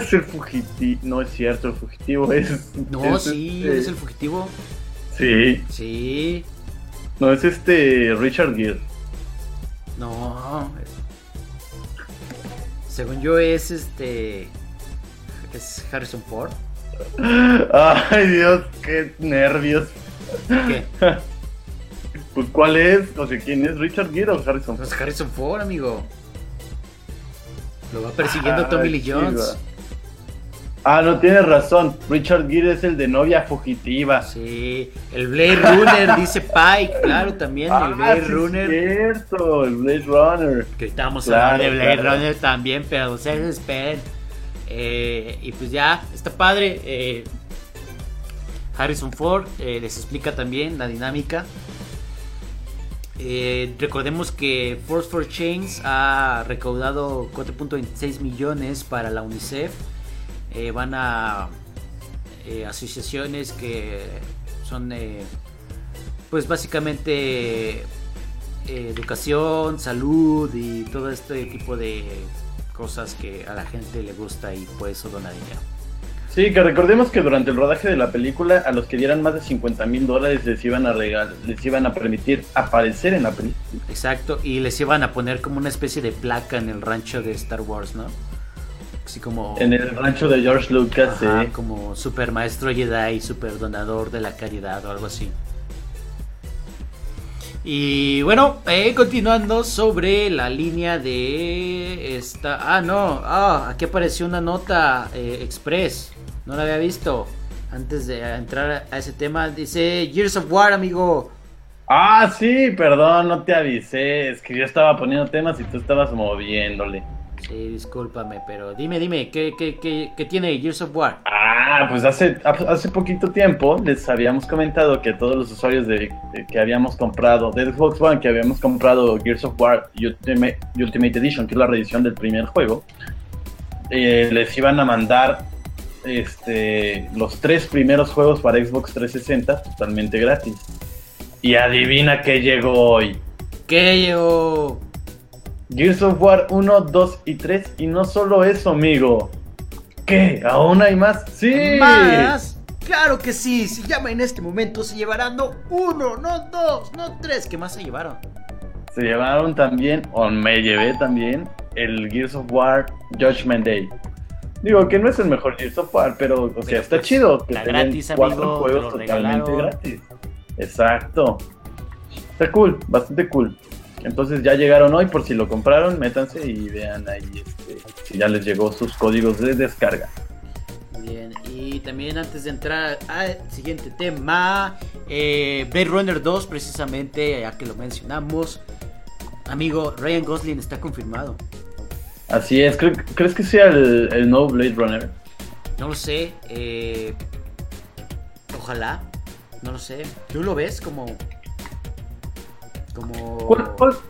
Es el fugitivo, no es cierto, el fugitivo es... No, sí, es el fugitivo. Sí. Sí. No, es Richard Gere. No. Según yo es es Harrison Ford. Ay, Dios, qué nervios. ¿Qué? Pues, ¿cuál es? No sé, ¿quién es? ¿Richard Gere o Harrison Ford? Es Harrison Ford, amigo. Lo va persiguiendo Tommy Lee Jones. No, tienes razón. Richard Gere es el de novia fugitiva. Sí, el Blade Runner, dice Pike. Claro, también el Blade Runner. Es cierto, el Blade Runner. Que estábamos hablando de Blade Runner también, pero ustedes esperen. Y pues ya, está padre. Harrison Ford les explica también la dinámica. Recordemos que Force for Change ha recaudado 4.26 millones para la UNICEF. Van a asociaciones que son pues básicamente educación, salud y todo este tipo de cosas que a la gente le gusta, y por eso dona dinero. Sí, que recordemos que durante el rodaje de la película a los que dieran más de $50,000 les iban a permitir aparecer en la película. Exacto, y les iban a poner como una especie de placa en el rancho de Star Wars, ¿no? Así como... En el rancho de George Lucas, sí. Como super maestro Jedi, super donador de la caridad o algo así. Y bueno, continuando sobre la línea de esta... aquí apareció una nota express. No la había visto. Antes de entrar a ese tema, dice Gears of War, amigo. Ah, sí, perdón, no te avisé. Es que yo estaba poniendo temas y tú estabas moviéndole. Sí, discúlpame, pero dime, ¿qué tiene Gears of War? Ah, pues hace poquito tiempo les habíamos comentado que todos los usuarios que habíamos comprado de Xbox One, que habíamos comprado Gears of War Ultimate Edition, que es la reedición del primer juego, les iban a mandar los 3 primeros juegos para Xbox 360 totalmente gratis. Y adivina qué llegó hoy. ¿Qué llegó? Gears of War 1, 2 y 3. Y no solo eso, amigo. ¿Qué? ¿Aún hay más? ¡Sí! ¿Más? ¡Claro que sí! Si llama en este momento, se llevarán 1, no 2, no 3. ¿Qué más se llevaron? Se llevaron también, o me llevé también, el Gears of War Judgment Day. Digo, que no es el mejor Gears of War, pero, o sea, está chido. Que está gratis, amigo. 4 juegos totalmente gratis. Exacto. Está cool, bastante cool. Entonces ya llegaron hoy, por si lo compraron, métanse y vean ahí si ya les llegó sus códigos de descarga. Bien, y también antes de entrar al siguiente tema, Blade Runner 2, precisamente, ya que lo mencionamos, amigo, Ryan Gosling está confirmado. Así es, ¿crees que sea el nuevo Blade Runner? No lo sé, ojalá, no lo sé. ¿Tú lo ves como...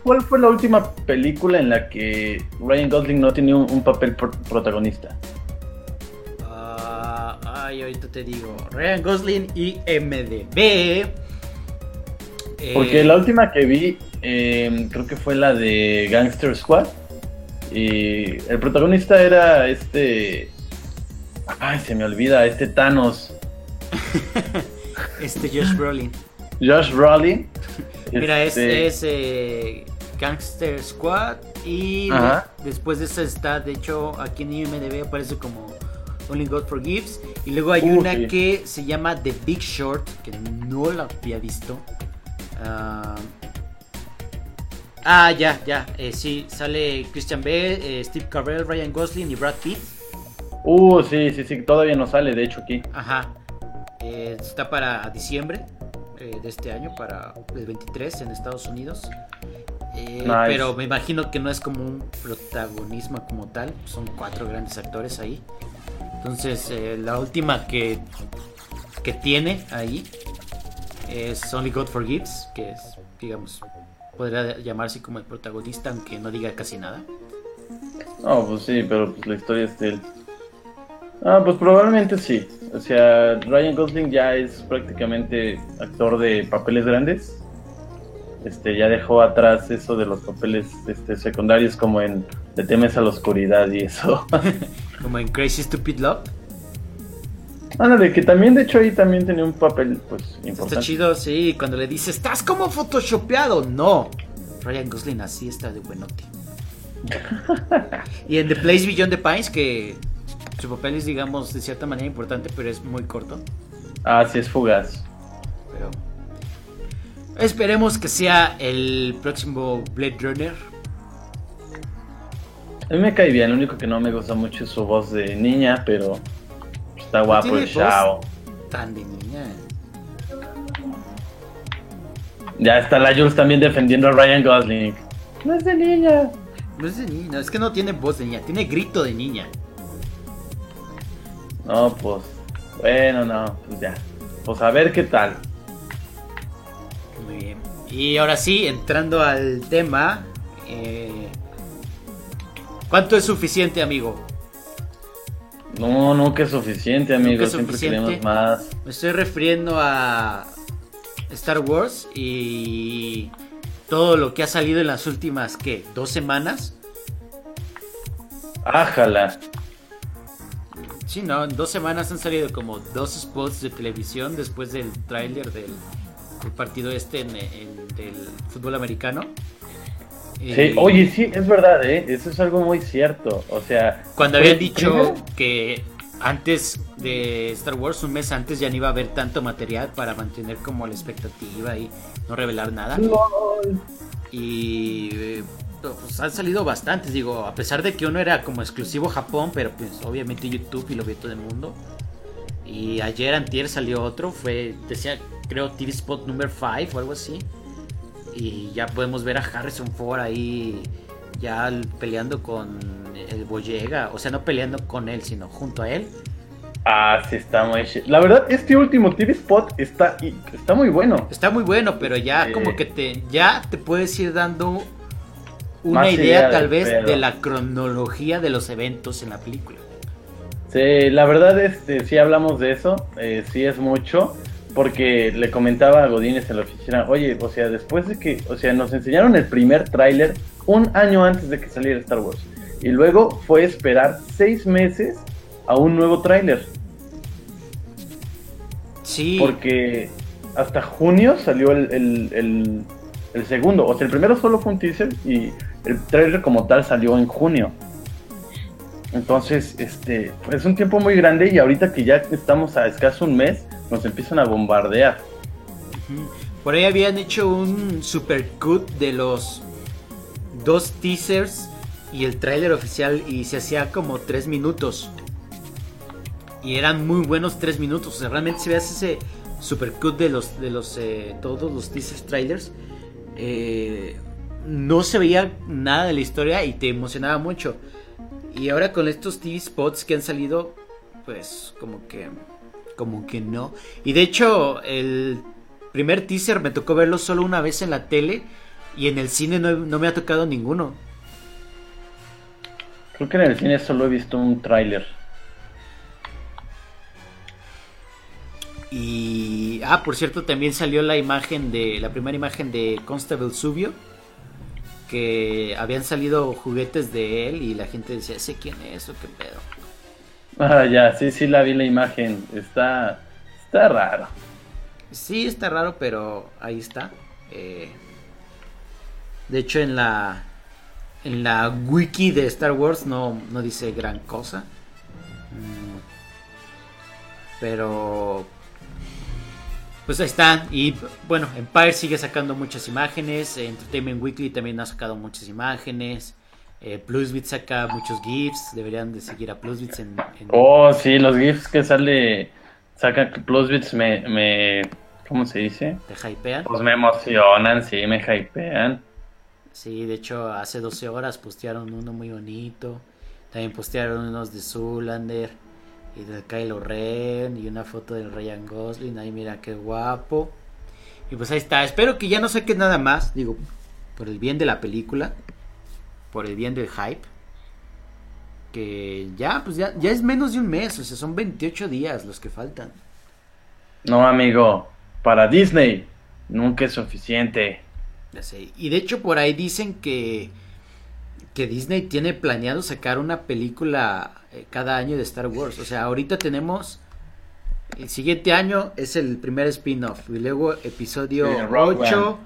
¿Cuál fue la última película en la que Ryan Gosling no tenía un papel protagonista? Ahorita te digo. Ryan Gosling y IMDb. Porque la última que vi, creo que fue la de Gangster Squad. Y el protagonista era Ay, se me olvida, Thanos. Josh Brolin. Josh Brolin. Mira, es Gangster Squad. Y después de esa está, de hecho, aquí en IMDb aparece como Only God Forgives. Y luego hay una que se llama The Big Short, que no la había visto. Ya. Sí, sale Christian Bale, Steve Carell, Ryan Gosling y Brad Pitt. Sí, todavía no sale, de hecho, aquí. Ajá. Está para diciembre de este año, para el 23 en Estados Unidos. Nice. Pero me imagino que no es como un protagonismo como tal, son 4 grandes actores ahí. Entonces la última que tiene ahí es Only God Forgives, que es, digamos, podría llamarse como el protagonista, aunque no diga casi nada. No, pues sí, pero pues la historia es de él. Pues probablemente sí. O sea, Ryan Gosling ya es prácticamente actor de papeles grandes. Ya dejó atrás eso de los papeles secundarios, como en Te temes a la oscuridad y eso. Como en Crazy Stupid Love. Ándale, que también, de hecho, ahí también tenía un papel, pues, importante. Está chido, sí, cuando le dice, estás como photoshopeado. No, Ryan Gosling así está de buenote. Y en The Place Beyond the Pines, que... su papel es, digamos, de cierta manera importante, pero es muy corto. Sí, es fugaz. Pero esperemos que sea el próximo Blade Runner. A mí me cae bien, lo único que no me gusta mucho es su voz de niña, pero está guapo el chavo. Tan de niña. Ya está la Jules también defendiendo a Ryan Gosling. No es de niña, es que no tiene voz de niña, tiene grito de niña. No, pues, bueno, no, pues ya. Pues a ver qué tal. Muy bien. Y ahora sí, entrando al tema, ¿cuánto es suficiente, amigo? No, que es suficiente, amigo. Siempre queremos más. Me estoy refiriendo a Star Wars y todo lo que ha salido en las últimas, ¿qué? 2 semanas. Ájala. Sí, no, en 2 semanas han salido como 2 spots de televisión después del tráiler del partido del fútbol americano. Sí, oye, sí, es verdad, eso es algo muy cierto. O sea, cuando habían dicho que antes de Star Wars, un mes antes, ya no iba a haber tanto material para mantener como la expectativa y no revelar nada. ¡Lol! Y pues han salido bastantes, digo, a pesar de que uno era como exclusivo Japón, pero pues obviamente YouTube y lo vio todo el mundo. Y ayer, antier salió otro, decía, creo, TV Spot número 5 o algo así. Y ya podemos ver a Harrison Ford ahí ya peleando con el Boyega, o sea, no peleando con él, sino junto a él. Ah, sí, está muy... La verdad, este último TV Spot está muy bueno. Está muy bueno, pero ya como que te puedes ir dando una idea tal vez de la cronología de los eventos en la película. Sí, la verdad, sí hablamos de eso, sí es mucho... Porque le comentaba a Godínez en la oficina, oye, o sea, después de que, o sea, nos enseñaron el primer tráiler un año antes de que saliera Star Wars. Y luego fue esperar 6 meses a un nuevo tráiler. Sí. Porque hasta junio salió el segundo. O sea, el primero solo fue un teaser y el tráiler como tal salió en junio. Entonces, es un tiempo muy grande y ahorita que ya estamos a escaso un mes, nos empiezan a bombardear. Por ahí habían hecho un supercut de los 2 teasers y el tráiler oficial y se hacía como 3 minutos. Y eran muy buenos 3 minutos. O sea, realmente si veas ese supercut de los todos los teasers, trailers, no se veía nada de la historia y te emocionaba mucho. Y ahora con estos TV spots que han salido, pues como que no. Y de hecho, el primer teaser me tocó verlo solo una vez en la tele y en el cine no me ha tocado ninguno. Creo que en el cine solo he visto un tráiler. Y por cierto, también salió la primera imagen de Constable Zubio, que habían salido juguetes de él y la gente decía, sé quién es o qué pedo. Ah, ya, sí, la vi la imagen. Está raro. Sí, está raro, pero ahí está. De hecho, en la wiki de Star Wars no dice gran cosa. Pero... pues ahí está. Y bueno, Empire sigue sacando muchas imágenes. Entertainment Weekly también ha sacado muchas imágenes. Plusbit saca muchos GIFs. Deberían de seguir a Plusbit en... Oh, sí, los GIFs que saca Plusbits me ¿cómo se dice? ¿Te hypean? Pues me emocionan, sí, me hypean. Sí, de hecho, hace 12 horas postearon uno muy bonito. También postearon unos de Zoolander y de Kylo Ren y una foto del Ryan Gosling. Ahí mira qué guapo. Y pues ahí está. Espero que ya no saquen nada más, digo, por el bien de la película, por el bien del hype, que ya pues ya es menos de un mes, o sea, son 28 días los que faltan. No, amigo, para Disney nunca es suficiente. Ya sé. Y de hecho por ahí dicen que Disney tiene planeado sacar una película cada año de Star Wars. O sea, ahorita tenemos... el siguiente año es el primer spin-off. Y luego episodio 8.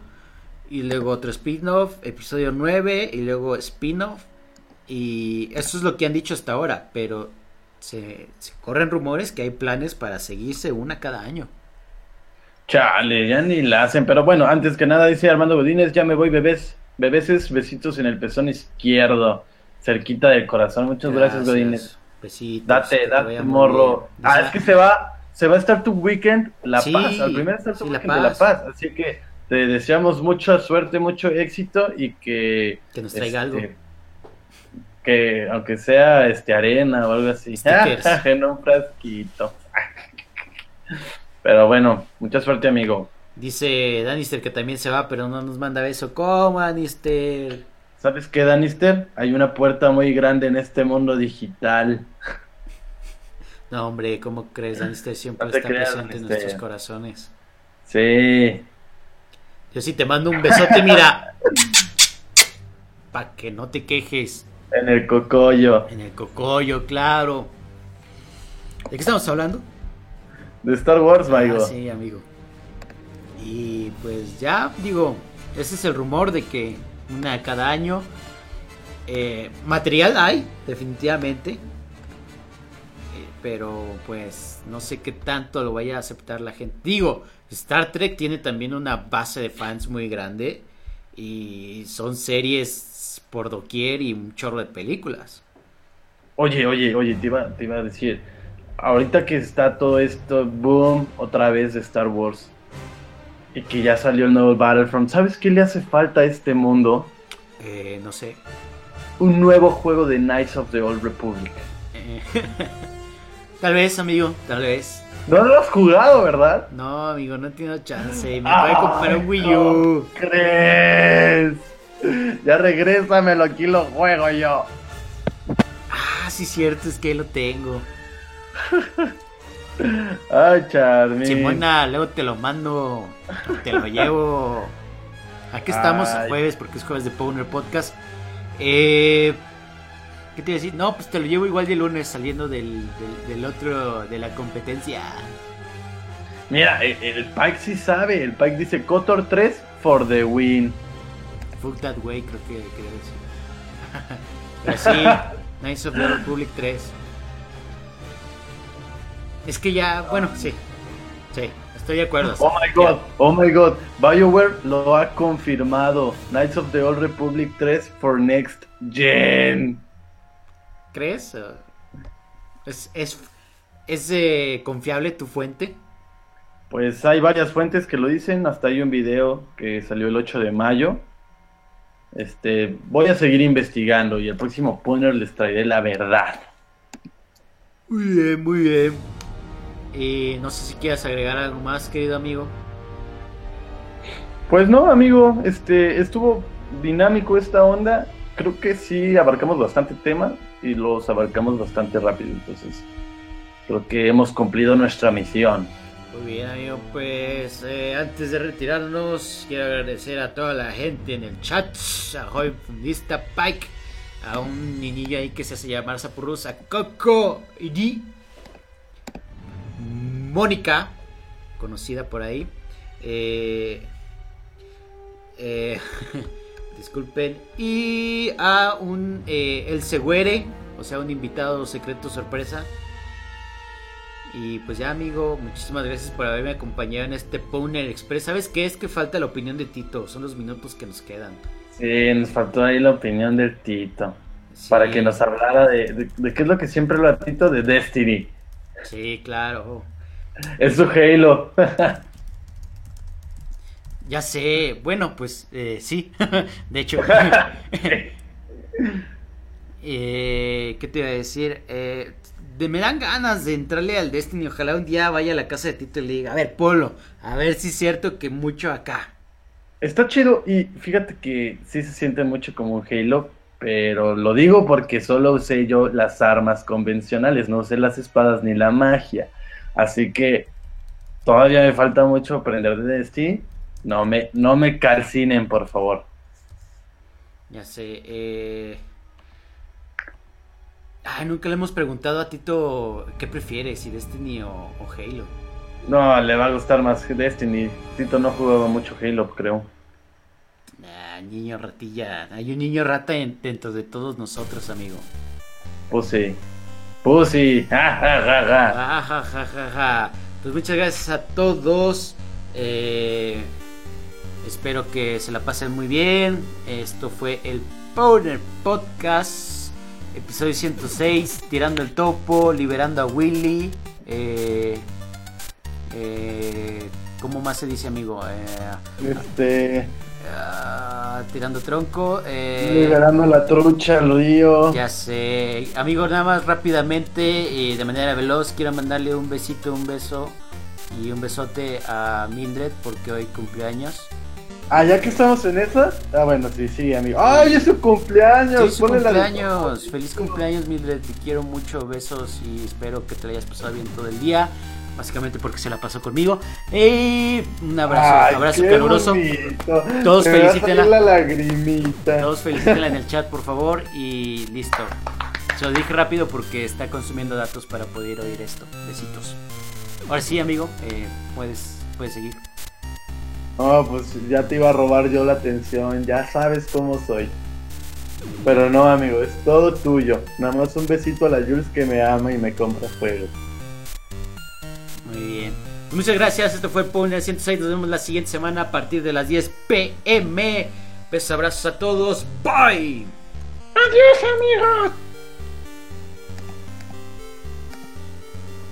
Y luego otro spin-off. Episodio 9. Y luego spin-off. Y eso es lo que han dicho hasta ahora. Pero se corren rumores que hay planes para seguirse una cada año. Chale, ya ni la hacen. Pero bueno, antes que nada dice Armando Godínez, ya me voy, bebés. Bebeses, besitos en el pezón izquierdo, cerquita del corazón. Muchas gracias, Godínez. Besitos. Date, morro. Es que se va a estar tu weekend La Paz. Al primero está tu weekend de La Paz. Así que te deseamos mucha suerte, mucho éxito y que nos traiga algo. Que aunque sea arena o algo así. En un frasquito. Pero bueno, mucha suerte, amigo. Dice Danister que también se va, pero no nos manda beso. ¿Cómo, Danister? ¿Sabes qué, Danister? Hay una puerta muy grande en este mundo digital. No, hombre, ¿cómo crees? Danister siempre está presente en nuestros corazones. Sí. Yo sí te mando un besote, mira. Pa' que no te quejes. En el cocollo. Claro. ¿De qué estamos hablando? De Star Wars, amigo. Sí, amigo. Y pues ya, digo, ese es el rumor de que una cada año. Material hay, definitivamente. Pero pues no sé qué tanto lo vaya a aceptar la gente. Digo, Star Trek tiene también una base de fans muy grande. Y son series por doquier y un chorro de películas. Oye, te iba a decir. Ahorita que está todo esto, boom, otra vez de Star Wars. Y que ya salió el nuevo Battlefront. ¿Sabes qué le hace falta a este mundo? No sé. Un nuevo juego de Knights of the Old Republic. Tal vez, amigo, tal vez. No lo has jugado, ¿verdad? No, amigo, no he tenido chance. Me voy a comprar un Wii U. ¿Cómo crees? Ya regrésamelo, aquí lo juego yo. Ah, sí, cierto, es que lo tengo. Ay, Charmin. Simona, luego te lo mando. Te lo llevo. Aquí estamos el jueves, porque es jueves de Pwnerd Podcast. ¿Qué te iba a decir? No, pues te lo llevo igual de lunes saliendo del otro, de la competencia. Mira, el Pike sí sabe. El Pike dice KOTOR 3 for the win. Fuck that way, creo que quería decir. Pero sí, Knights of the Republic 3. Es que ya, bueno, sí, estoy de acuerdo. Oh my god, BioWare lo ha confirmado. Knights of the Old Republic 3 for next gen. ¿Crees? ¿Es confiable tu fuente? Pues hay varias fuentes que lo dicen, hasta hay un video que salió el 8 de mayo. Voy a seguir investigando y el próximo Pwnerd les traeré la verdad. Muy bien, muy bien. Y no sé si quieres agregar algo más, querido amigo. Pues no, amigo, estuvo dinámico esta onda. Creo que sí abarcamos bastante tema y los abarcamos bastante rápido, entonces creo que hemos cumplido nuestra misión. Muy bien, amigo, pues antes de retirarnos quiero agradecer a toda la gente en el chat, a Joven Fundista Pike, a un niñillo ahí que se hace llamar Sapurrus, a Coco y Mónica, conocida por ahí. Disculpen. Y a un El Següere, o sea, un invitado secreto sorpresa. Y pues ya, amigo, muchísimas gracias por haberme acompañado en este Pwnerd Express. ¿Sabes qué? Es que falta la opinión de Tito. Son los minutos que nos quedan. Sí, nos faltó ahí la opinión del Tito. Sí. Para que nos hablara de qué es lo que siempre habla Tito, de Destiny. Sí, claro. Es su Halo. Ya sé, bueno, pues sí, de hecho. ¿Qué te iba a decir? Me dan ganas de entrarle al Destiny. Ojalá un día vaya a la casa de Tito y le diga, a ver, Polo, a ver si es cierto que mucho acá. Está chido y fíjate que sí se siente mucho como un Halo, pero lo digo porque solo usé yo las armas convencionales, no usé las espadas ni la magia. Así que todavía me falta mucho aprender de Destiny. No me calcinen, por favor. Ya sé. Nunca le hemos preguntado a Tito qué prefiere, si Destiny o Halo. No, le va a gustar más Destiny. Tito no jugaba mucho Halo, creo. Niño ratilla. Hay un niño rata dentro de todos nosotros, amigo. Pussy. Ja, ja, ja, ja. Ah, ja, ja, ja, ja. Pues muchas gracias a todos. Espero que se la pasen muy bien. Esto fue el Pwnerd Podcast, episodio 106, tirando el topo, liberando a Willy. ¿Cómo más se dice, amigo? Tirando tronco, liberando la trucha, al río. Ya sé, amigo, nada más rápidamente y de manera veloz quiero mandarle un besito, un beso y un besote a Mildred porque hoy cumpleaños. Ya que estamos en esas. Bueno, sí, amigo. ¡Ay, es su cumpleaños! Sí, su cumpleaños. Feliz cumpleaños, Mildred. Te quiero mucho. Besos y espero que te la hayas pasado bien todo el día. Básicamente porque se la pasó conmigo. Un abrazo caluroso. Bonito. Todos felicítenla. Todos felicítenla en el chat, por favor. Y listo. Se lo dije rápido porque está consumiendo datos para poder oír esto. Besitos. Ahora sí, amigo, puedes seguir. No, pues ya te iba a robar yo la atención. Ya sabes cómo soy. Pero no, amigo, es todo tuyo. Nada más un besito a la Jules que me ama y me compra juegos. Muy bien. Muchas gracias. Esto fue Pwnerd 106. Nos vemos la siguiente semana a partir de las 10 p.m. Besos, abrazos a todos. Bye. Adiós, amigos.